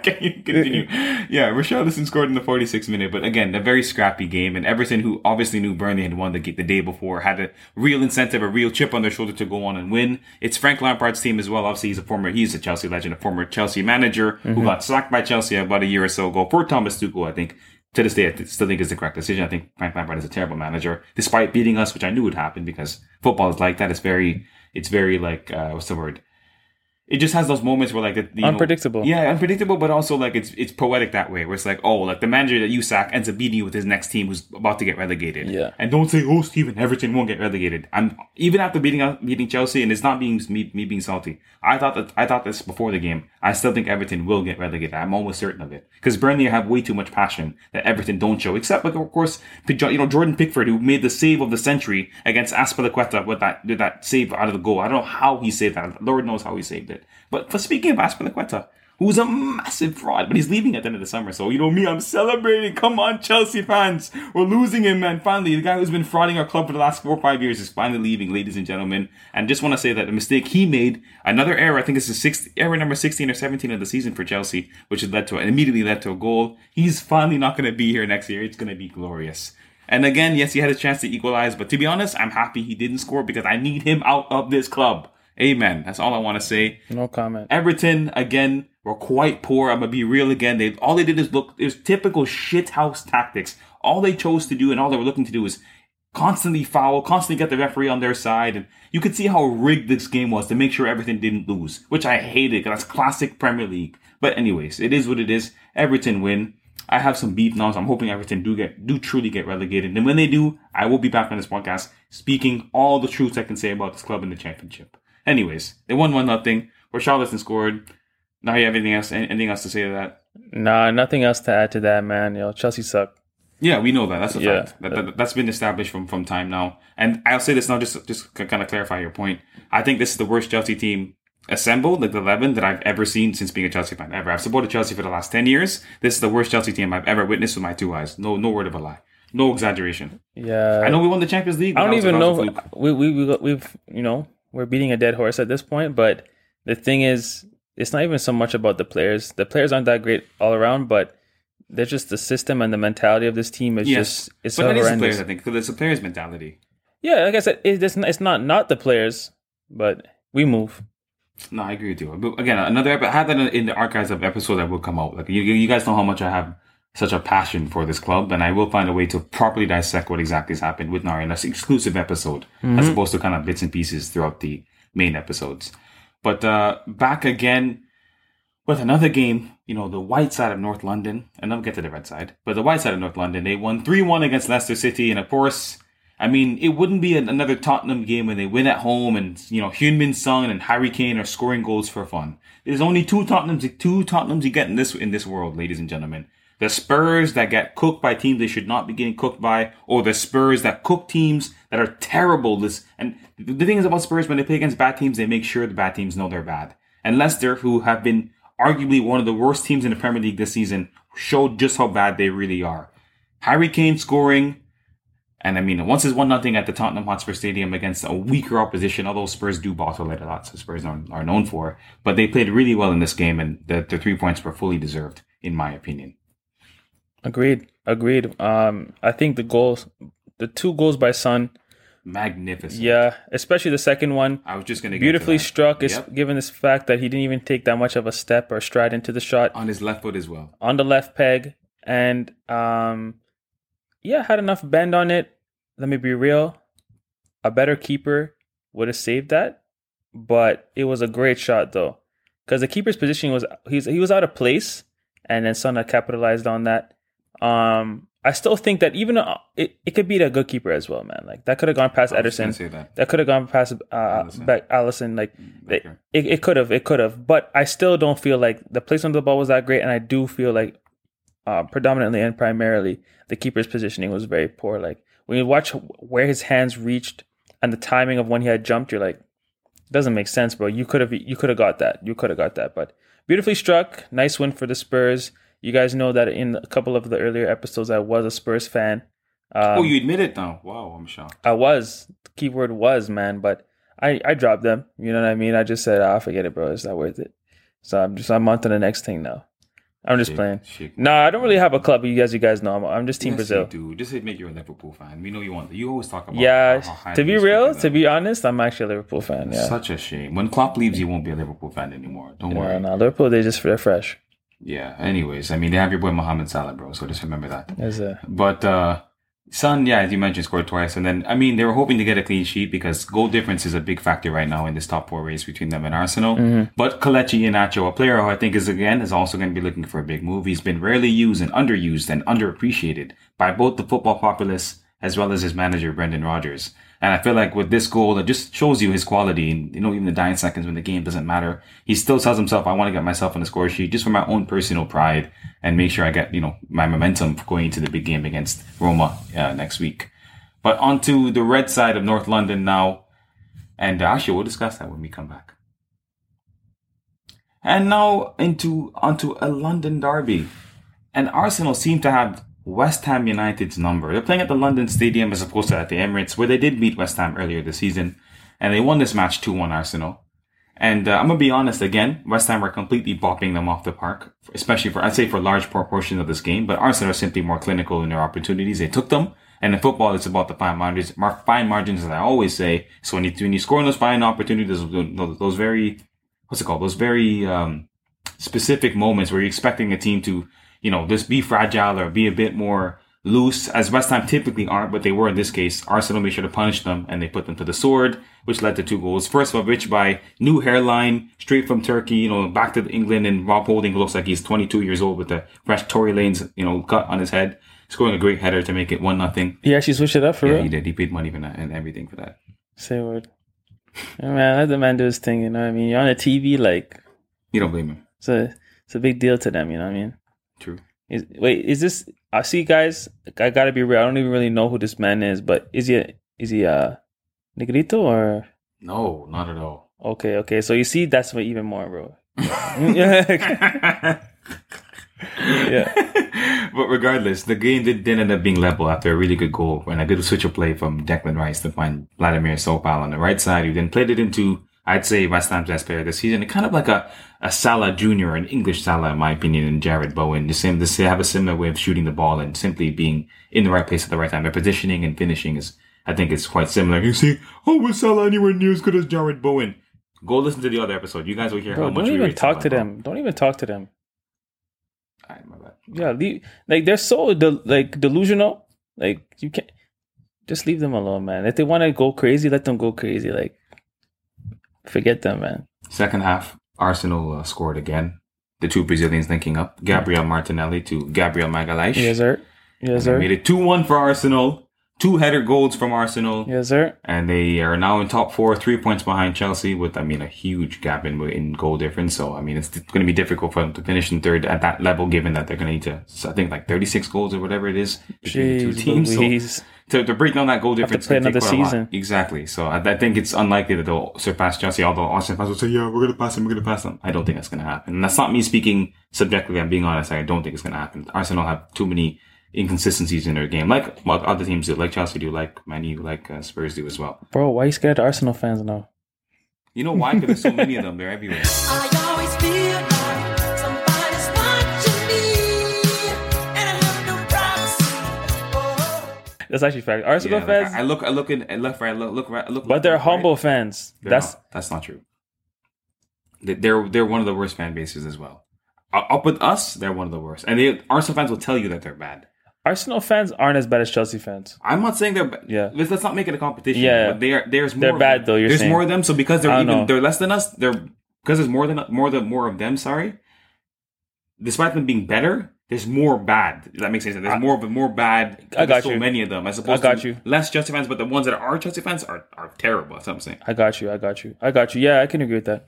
Can you continue? Yeah, Richarlison scored in the forty-sixth minute, but again, a very scrappy game. And Everton, who obviously knew Burnley had won the, the day before, had a real incentive, a real chip on their shoulder to go on and win. It's Frank Lampard's team as well. Obviously, he's a former, he's a Chelsea legend, a former Chelsea manager mm-hmm. who got sacked by Chelsea about a year or so ago for Thomas Tuchel, I think. To this day, I still think it's the correct decision. I think Frank Lampard is a terrible manager, despite beating us, which I knew would happen because football is like that. It's very, it's very like, uh, what's the word? It just has those moments where, like, the, you unpredictable. Know, yeah, unpredictable, but also, like, it's it's poetic that way, where it's like, oh, like, the manager that you sack ends up beating you with his next team who's about to get relegated. Yeah. And don't say, oh, Stephen, Everton won't get relegated. I'm even after beating beating Chelsea, and it's not being me, me being salty. I thought that I thought this before the game. I still think Everton will get relegated. I'm almost certain of it. Because Burnley have way too much passion that Everton don't show, except, like, of course, you know, Jordan Pickford, who made the save of the century against Aspilicueta with that, with that save out of the goal. I don't know how he saved that. Lord knows how he saved it. It. But for speaking of Aspilicueta, who's a massive fraud, but he's leaving at the end of the summer, so you know me, I'm celebrating. Come on, Chelsea fans, we're losing him, man. Finally, the guy who's been frauding our club for the last four or five years is finally leaving, ladies and gentlemen. And just want to say that the mistake he made, another error, I think it's the sixth error, number sixteen or seventeen of the season for Chelsea, which had led to and immediately led to a goal. He's finally not going to be here next year. It's going to be glorious. And again, yes, he had a chance to equalize, but to be honest, I'm happy he didn't score because I need him out of this club. Amen. That's all I want to say. No comment. Everton, again, were quite poor. I'm going to be real again. They All they did is look, it was typical shithouse tactics. All they chose to do and all they were looking to do is constantly foul, constantly get the referee on their side. And you could see how rigged this game was to make sure Everton didn't lose, which I hated because that's classic Premier League. But anyways, it is what it is. Everton win. I have some beef now, so I'm hoping Everton do get do truly get relegated. And when they do, I will be back on this podcast speaking all the truth I can say about this club in the championship. Anyways, they won one nothing. Richarlison scored. Now you have anything else? Anything else to say to that? Nah, nothing else to add to that, man. You know, Chelsea suck. Yeah, we know that. That's a yeah. fact. That, that, that's been established from, from time now. And I'll say this now, just just kind of clarify your point. I think this is the worst Chelsea team assembled, like the eleven that I've ever seen since being a Chelsea fan ever. I've supported Chelsea for the last ten years. This is the worst Chelsea team I've ever witnessed with my two eyes. No, no word of a lie. No exaggeration. Yeah, I know we won the Champions League. I don't even know. We we we we've you know. We're beating a dead horse at this point, but the thing is, it's not even so much about the players. The players aren't that great all around, but they're just the system and the mentality of this team is yes. just it's but so horrendous. But it is the players, I think, because it's the players' mentality. Yeah, like I said, it's not, it's not not the players, but we move. No, I agree with you. But again, another episode, I have that in the archives of episodes that will come out. Like you, you guys know how much I have such a passion for this club, and I will find a way to properly dissect what exactly has happened with Nari in this exclusive episode, mm-hmm. as opposed to kind of bits and pieces throughout the main episodes. But uh, back again with another game, you know, the white side of North London, and I'll get to the red side, but the white side of North London, they won three one against Leicester City, and of course, I mean, it wouldn't be an, another Tottenham game when they win at home and, you know, Heung-min Son and Harry Kane are scoring goals for fun. There's only two Tottenhams, two Tottenhams you get in this in this world, ladies and gentlemen. The Spurs that get cooked by teams they should not be getting cooked by, or the Spurs that cook teams that are terrible. This and the thing is about Spurs, when they play against bad teams, they make sure the bad teams know they're bad. And Leicester, who have been arguably one of the worst teams in the Premier League this season, showed just how bad they really are. Harry Kane scoring, and I mean, once it's one nothing at the Tottenham Hotspur Stadium against a weaker opposition, although Spurs do bottle it a lot, so Spurs are, are known for. But they played really well in this game, and the, the three points were fully deserved, in my opinion. Agreed. Agreed. Um, I think the goals, the two goals by Son magnificent. Yeah, especially the second one. I was just going to beautifully get to that. Struck, yep. Given this fact that he didn't even take that much of a step or stride into the shot. On his left foot as well. On the left peg. And, um, yeah, had enough bend on it. Let me be real. A better keeper would have saved that. But it was a great shot, though. Because the keeper's positioning was, he's, he was out of place. And then Son capitalized on that. Um, I still think that even uh, it, it could be a good keeper as well, man. Like that could have gone past Ederson. That, that could have gone past uh, back Allison. Like it, it, it could have, it could have. But I still don't feel like the placement of the ball was that great, and I do feel like uh, predominantly and primarily the keeper's positioning was very poor. Like when you watch where his hands reached and the timing of when he had jumped, you're like, it doesn't make sense, bro. You could have, you could have got that. You could have got that. But beautifully struck. Nice win for the Spurs. You guys know that in a couple of the earlier episodes, I was a Spurs fan. Um, oh, you admit it now. Wow, I'm shocked. I was. The keyword was, man. But I, I dropped them. You know what I mean? I just said, ah, forget it, bro. It's not worth it. So I'm just I'm on to the next thing now. I'm just shake, playing. Shake. Nah, I don't really have a club. You guys, you guys know. I'm, I'm just Team yes, Brazil. You do. Just make you a Liverpool fan. We know you want. You always talk about. Yeah. How high to be real, to be honest, I'm actually a Liverpool fan. Yeah. Such a shame. When Klopp leaves, you won't be a Liverpool fan anymore. Don't yeah, worry. No, nah, Liverpool, they just they're fresh. Yeah, anyways, I mean, they have your boy Mohamed Salah, bro, so just remember that. Yes, sir. But uh, Son, yeah, as you mentioned, scored twice. And then, I mean, they were hoping to get a clean sheet because goal difference is a big factor right now in this top four race between them and Arsenal. Mm-hmm. But Kelechi Iheanacho, a player who I think is, again, is also going to be looking for a big move. He's been rarely used and underused and underappreciated by both the football populace as well as his manager, Brendan Rodgers. And I feel like with this goal, it just shows you his quality. And, you know, even the dying seconds when the game doesn't matter, he still tells himself, I want to get myself on the score sheet just for my own personal pride and make sure I get, you know, my momentum going into the big game against Roma uh, next week. But onto the red side of North London now. And uh, actually, we'll discuss that when we come back. And now into onto a London derby. And Arsenal seem to have West Ham United's number. They're playing at the London Stadium as opposed to at the Emirates, where they did meet West Ham earlier this season, and they won this match two one Arsenal. And uh, I'm going to be honest again, West Ham were completely bopping them off the park, especially for, I'd say, for large proportions of this game, but Arsenal are simply more clinical in their opportunities. They took them, and in football, it's about the fine margins, fine margins, as I always say. So when you, when you score on those fine opportunities, those, those very, what's it called, those very um, specific moments where you're expecting a team to, you know, just be fragile or be a bit more loose, as West Ham typically aren't, but they were in this case. Arsenal made sure to punish them, and they put them to the sword, which led to two goals. First of which by new hairline, straight from Turkey, you know, back to England, and Rob Holding looks like he's twenty-two years old with a fresh Tory Lanez, you know, cut on his head, scoring a great header to make it one nothing. He actually switched it up for yeah, real? Yeah, he did. He paid money for that and everything for that. Say word. Yeah, man, let the man do his thing, you know what I mean? You're on a T V, like... You don't blame him. It's a, it's a big deal to them, you know what I mean? True. Is, wait, is this? I see, guys. I gotta be real. I don't even really know who this man is, but is he? A, is he a Negrito or? No, not at all. Okay, okay. So you see, that's what even more, bro. Yeah. But regardless, the game did, did end up being level after a really good goal and a good switch of play from Declan Rice to find Vladimir Sopal on the right side, who then played it into, I'd say, West Ham's best player this season. Kind of like a, a Salah Junior, an English Salah, in my opinion, and Jared Bowen. The same, they have a similar way of shooting the ball and simply being in the right place at the right time. Their positioning and finishing is, I think, it's quite similar. You see, oh, was Salah anywhere near as good as Jared Bowen? Go listen to the other episode. You guys will hear Bro, how much we rate Salah. Don't even talk to them. Don't even talk to them. All right, my bad. Yeah, leave, like they're so de- like delusional. Like you can't just leave them alone, man. If they want to go crazy, let them go crazy. Like. Forget them, man. Second half, Arsenal uh, scored again. The two Brazilians linking up. Gabriel Martinelli to Gabriel Magalhães. Yes, sir. Yes, sir. Made it two one for Arsenal. Two header goals from Arsenal. Yes, sir. And they are now in top four, three points behind Chelsea with, I mean, a huge gap in, in goal difference. So, I mean, it's going to be difficult for them to finish in third at that level, given that they're going to need to, I think, like thirty-six goals or whatever it is between the two teams. Louise. So, To, to break down that goal difference, have to play another season. Exactly. So I, I think it's unlikely that they'll surpass Chelsea, although Austin Pass will say, yeah, we're going to pass them, we're going to pass them. I don't think that's going to happen. And that's not me speaking subjectively. I'm being honest. I don't think it's going to happen. Arsenal have too many inconsistencies in their game, like well, other teams do, like Chelsea do, like Man U, like uh, Spurs do as well. Bro, why are you scared of Arsenal fans now? You know why? Because there's so many of them. They're everywhere. I always feel That's actually fact. Arsenal yeah, fans. Like I, I look. I look in. I look right. I look, look right. I look. But look, they're look, humble right. fans. They're that's not, that's not true. They're they're one of the worst fan bases as well. Up with us, they're one of the worst. And they, Arsenal fans will tell you that they're bad. Arsenal fans aren't as bad as Chelsea fans. I'm not saying they're bad. Yeah. Let's, let's not make it a competition. Yeah. But they are, there's more they're of bad, them. Though, you're there's saying. There's more of them. So because they're even, know. they're less than us, they're because there's more than more than more of them, sorry. Despite them being better, there's more bad. If that makes sense. There's I, more of more bad. I got so you. many of them. As opposed I got to you. Less Chelsea fans, but the ones that are Chelsea fans are, are terrible. That's what I'm saying. I got you. I got you. I got you. Yeah, I can agree with that.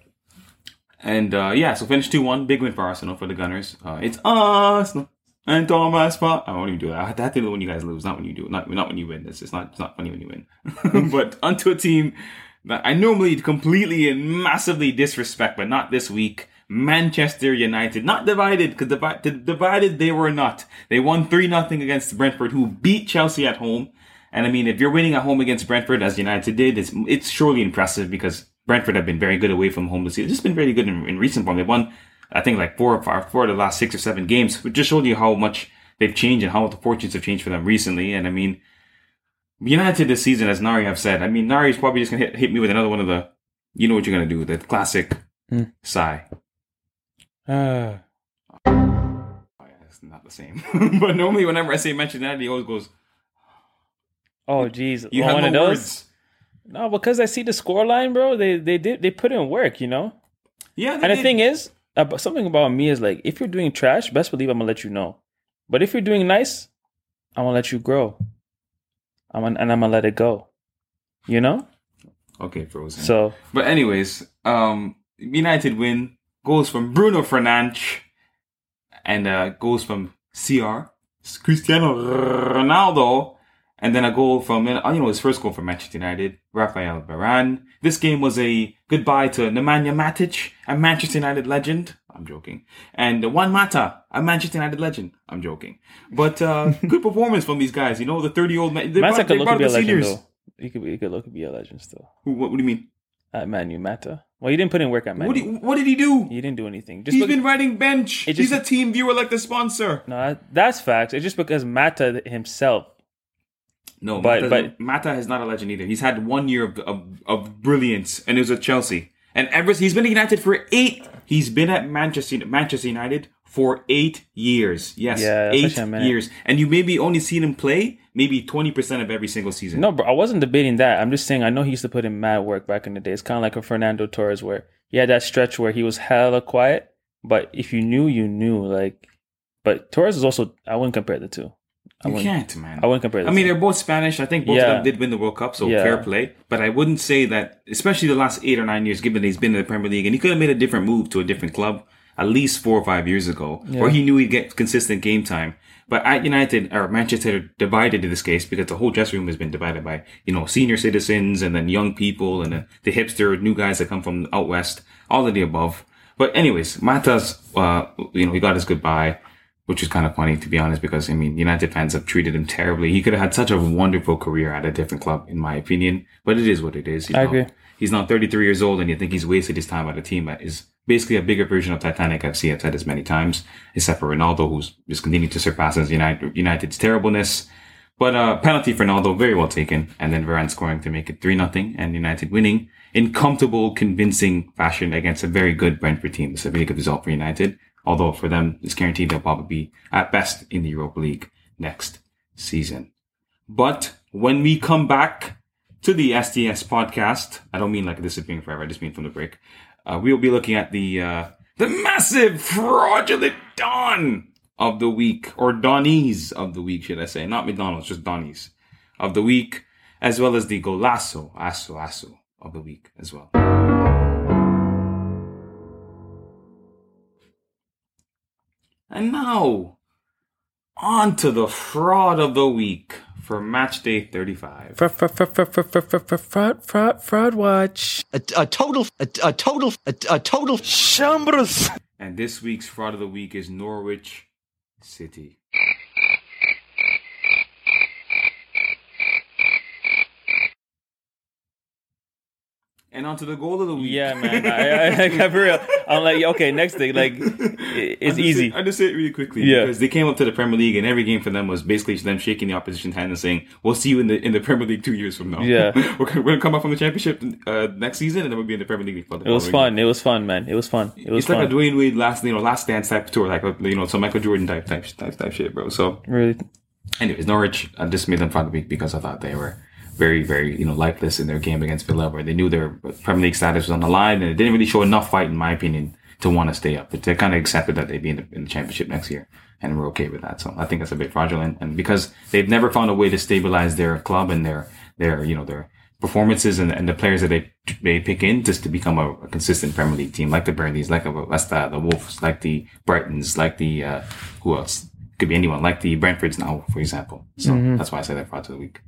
And, uh, yeah, so finished two one. Big win for Arsenal, for the Gunners. Uh, it's Arsenal. And Thomas Park. I won't even do that. I have to do it when you guys lose, not when you do it. Not, not when you win. It's, it's, not, it's not funny when you win. But onto a team that I normally completely and massively disrespect, but not this week. Manchester United. Not divided, because divi- divided they were not. They won three nothing against Brentford, who beat Chelsea at home. And, I mean, if you're winning at home against Brentford, as United did, it's, it's surely impressive because Brentford have been very good away from home this season. Just been very good in, in recent form. They won, I think, like four or five, four of the last six or seven games, which just showed you how much they've changed and how the fortunes have changed for them recently. And I mean, United this season, as Nari have said, I mean, Nari's probably just gonna hit, hit me with another one of the, you know what you're gonna do, the classic mm. sigh. Uh. Oh, yeah, it's not the same. But normally, whenever I say mention that, he always goes, "Oh, geez, you well, have one no of those." Words. No, because I see the scoreline, bro. They they did they put in work, you know. Yeah, and did. The thing is, uh, something about me is like, if you're doing trash, best believe I'm gonna let you know. But if you're doing nice, I'm gonna let you grow. I'm gonna, and I'm gonna let it go, you know. Okay, Frozen. So, but anyways, um, United win. Goals from Bruno Fernandes, and uh, goals from C R Cristiano Ronaldo. And then a goal from, you know, his first goal for Manchester United, Rafael Varane. This game was a goodbye to Nemanja Matic, a Manchester United legend. I'm joking. And Juan Mata, a Manchester United legend. I'm joking. But uh, good performance from these guys. You know, the thirty-year-old man. They Mata brought, could they look to be a legend, though. He could, he could look to be a legend still. Who, what, what do you mean? At Manu Mata. Well, he didn't put in work at Manu. What, you, what did he do? He didn't do anything. Just He's look, been riding bench. Just, He's a team viewer like the sponsor. No, that's facts. It's just because Mata himself. No, but Mata, but Mata is not a legend either. He's had one year of of, of brilliance, and it was at Chelsea. And ever he's been at United for eight. He's been at Manchester Manchester United for eight years. Yes, yeah, eight years. And you maybe only seen him play maybe twenty percent of every single season. No, bro, I wasn't debating that. I'm just saying I know he used to put in mad work back in the day. It's kind of like a Fernando Torres where he had that stretch where he was hella quiet, but if you knew, you knew. Like, but Torres is also I wouldn't compare the two. I you can't, man. I wouldn't compare this. I mean, they're both Spanish. I think both yeah. of them did win the World Cup, so yeah. fair play. But I wouldn't say that, especially the last eight or nine years, given that he's been in the Premier League, and he could have made a different move to a different club at least four or five years ago, yeah. or he knew he'd get consistent game time. But at United, or Manchester, divided in this case, because the whole dressing room has been divided by, you know, senior citizens and then young people and the, the hipster, new guys that come from out west, all of the above. But anyways, Mata's, uh, you know, he got his goodbye. Which is kind of funny, to be honest, because, I mean, United fans have treated him terribly. He could have had such a wonderful career at a different club, in my opinion. But it is what it is. You know? I agree. He's now thirty-three years old, and you think he's wasted his time at a team that is basically a bigger version of Titanic F C. I've said this many times, except for Ronaldo, who's just continuing to surpass his United, United's terribleness. But uh penalty for Ronaldo, very well taken. And then Varane scoring to make it three nothing, and United winning in comfortable, convincing fashion against a very good Brentford team. It's a very good result for United. Although for them, it's guaranteed they'll probably be at best in the Europa League next season. But when we come back to the S T S podcast, I don't mean like this is being forever, I just mean from the break, uh, we will be looking at the uh, the massive fraudulent Don of the week, or Donnies of the week, should I say. Not McDonald's, just Donnies of the week, as well as the Golasso, Asso, Asso of the week as well. And now, on to the fraud of the week for match day thirty-five. Fraud, fraud, fraud, fraud, fraud, fraud, fraud watch. A, a total, a, a total, a, a total shambles. And this week's fraud of the week is Norwich City. And onto the goal of the week. Yeah, man. I, I, I, for real. I'm like, okay, next thing. Like, it's I easy. Say, I just say it really quickly. Yeah. Because they came up to the Premier League and every game for them was basically them shaking the opposition's hand and saying, we'll see you in the in the Premier League two years from now. Yeah. We're, we're going to come up from the championship uh, next season and then we'll be in the Premier League. For the it was fun. Game. It was fun, man. It was fun. It was it's fun. Like a Dwayne Wade last, you know, last dance type tour. Like, you know, some Michael Jordan type, type, type, type shit, bro. So, really. Anyways, Norwich, I just made them for the week because I thought they were very, very, you know, lifeless in their game against Villa, where they knew their Premier League status was on the line, and it didn't really show enough fight, in my opinion, to want to stay up. But they kind of accepted that they'd be in the, in the championship next year, and we're okay with that. So I think that's a bit fraudulent, and because they've never found a way to stabilize their club and their, their, you know, their performances and, and the players that they they pick in just to become a, a consistent Premier League team, like the Burnleys, like the the Wolves, like the Brightons, like the uh, who else? Could be anyone, like the Brentfords now, for example. So mm-hmm. that's why I say that fraud of the week.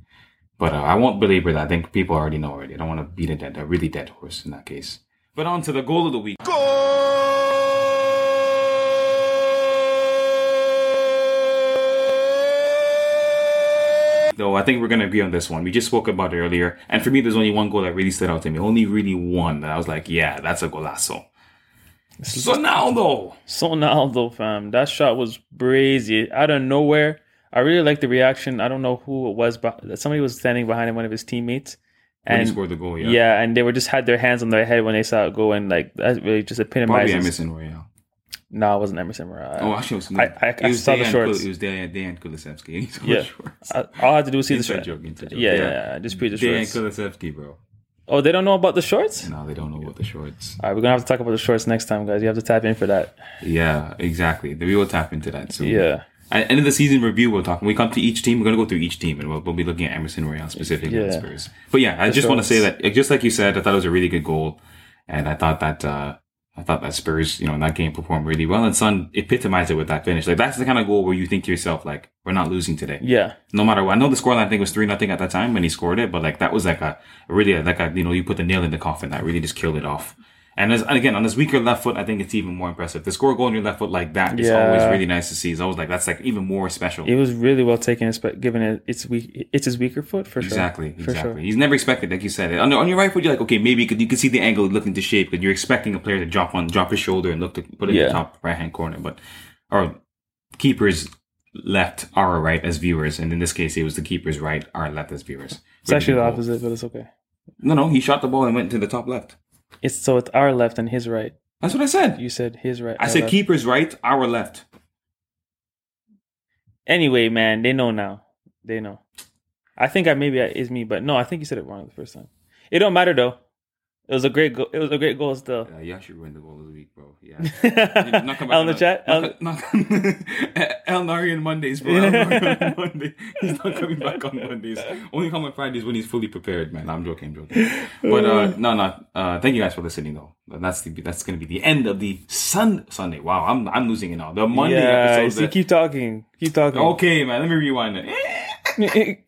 But uh, I won't belabor that. I think people already know already. I don't want to beat a, dead, a really dead horse in that case. But on to the goal of the week. Goal though, I think we're going to agree on this one. We just spoke about it earlier. And for me, there's only one goal that really stood out to me. Only really one that I was like, yeah, that's a golazo. Sonaldo. Sonaldo, fam. That shot was brazy. Out of nowhere. I really like the reaction. I don't know who it was, but somebody was standing behind him, one of his teammates. And when he scored the goal, yeah. Yeah, and they were just had their hands on their head when they saw it go, and like that really just epitomizes. Probably Emerson Royale. No, it wasn't Emerson Royale. Oh, actually, it was. I, I, I it was saw Dan the shorts. Kul- it was Dan, Dan Kulusevski. Yeah. Shorts. I, all I had to do was see inside the shorts. Joke, joke. Yeah, yeah, yeah, yeah. Just pre the shorts. Dan Kulusevski, bro. Oh, they don't know about the shorts? No, they don't know about the shorts. All right, we're going to have to talk about the shorts next time, guys. You have to tap in for that. Yeah, exactly. We will tap into that soon. Yeah. At end of the season review, we'll talk. When we come to each team, we're going to go through each team, and we'll, we'll be looking at Emerson Royale specifically yeah. and Spurs. But yeah, I the just shorts. want to say that, just like you said, I thought it was a really good goal, and I thought that uh, I thought that Spurs, you know, in that game performed really well, and Son epitomized it with that finish. Like, that's the kind of goal where you think to yourself, like, we're not losing today. Yeah. No matter what. I know the scoreline, I think, was three nothing at that time when he scored it, but, like, that was like a, really, like a, you know, you put the nail in the coffin. That really just killed it off. And, as, and again, on his weaker left foot, I think it's even more impressive. To score a goal on your left foot like that is yeah. always really nice to see. It's always like, that's like even more special. It was really well taken, given it, it's weak, it's his weaker foot, for sure. Exactly, for exactly. Sure. He's never expected, like you said. On, on your right foot, you're like, okay, maybe you could, you could see the angle looking to shape, because you're expecting a player to drop on, drop his shoulder and look to put it yeah. in the top right-hand corner. But our keeper's left, our right as viewers. And in this case, it was the keeper's right, our left as viewers. It's actually the opposite, but it's okay. No, no, he shot the ball and went to the top left. It's so it's our left and his right. That's what I said. You said his right. I said left. Keeper's right, our left. Anyway, man, they know now. They know. I think I maybe it's me, but no, I think you said it wrong the first time. It don't matter though. It was a great goal. It was a great goal still. Yeah, you actually ruined the goal of the week, bro. Yeah. Not come back. L in the chat. Not, not, not, El Nari on Mondays, bro. El Nari on Monday. He's not coming back on Mondays. Only come on Fridays when he's fully prepared, man. No, I'm joking, I'm joking. But uh, no, no. Uh, thank you guys for listening, though. That's the that's gonna be the end of the sun, Sunday. Wow, I'm I'm losing it now. The Monday yeah, episode. Yeah, keep talking, keep talking. Okay, man. Let me rewind it.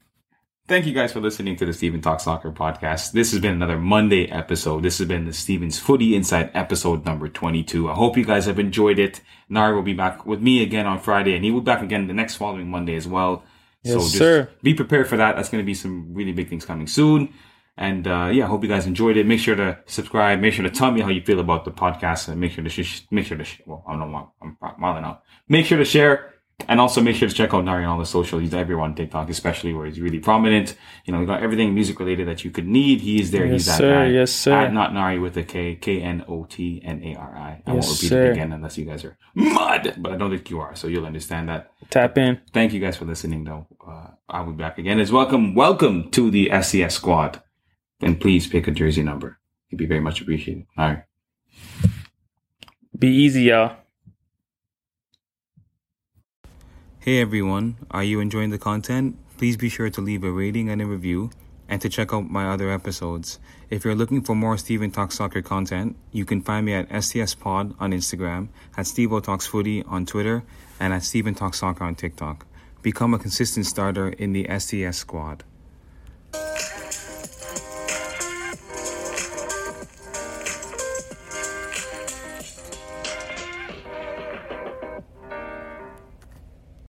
Thank you guys for listening to the Stephen Talks Soccer podcast. This has been another Monday episode. This has been the Stephen's Footy Inside episode number twenty-two. I hope you guys have enjoyed it. Nari will be back with me again on Friday, and he will be back again the next following Monday as well. Yes, so just sir. Be prepared for that. That's going to be some really big things coming soon. And uh, yeah, I hope you guys enjoyed it. Make sure to subscribe. Make sure to tell me how you feel about the podcast, and make sure to sh- make sure to sh- well, I don't know, I'm wilding out. Make sure to share. And also make sure to check out Nari on all the social. He's everywhere on TikTok, especially where he's really prominent. You know, we got everything music related that you could need. He is there. Yes, he's that sir. guy. Yes, sir. At Not Nari with a K, K N O T N A R I. I yes, won't repeat sir. it again unless you guys are mud, but I don't think you are. So you'll understand that. Tap in. Thank you guys for listening, though. Uh, I'll be back again. It's welcome. Welcome to the S C S squad. And please pick a jersey number. It'd be very much appreciated. All right. Be easy, y'all. Hey everyone, are you enjoying the content? Please be sure to leave a rating and a review, and to check out my other episodes. If you're looking for more Stephen Talks Soccer content, you can find me at S T S Pod on Instagram, at Stevo Talks Footy on Twitter, and at Stephen Talks Soccer on TikTok. Become a consistent starter in the S T S squad.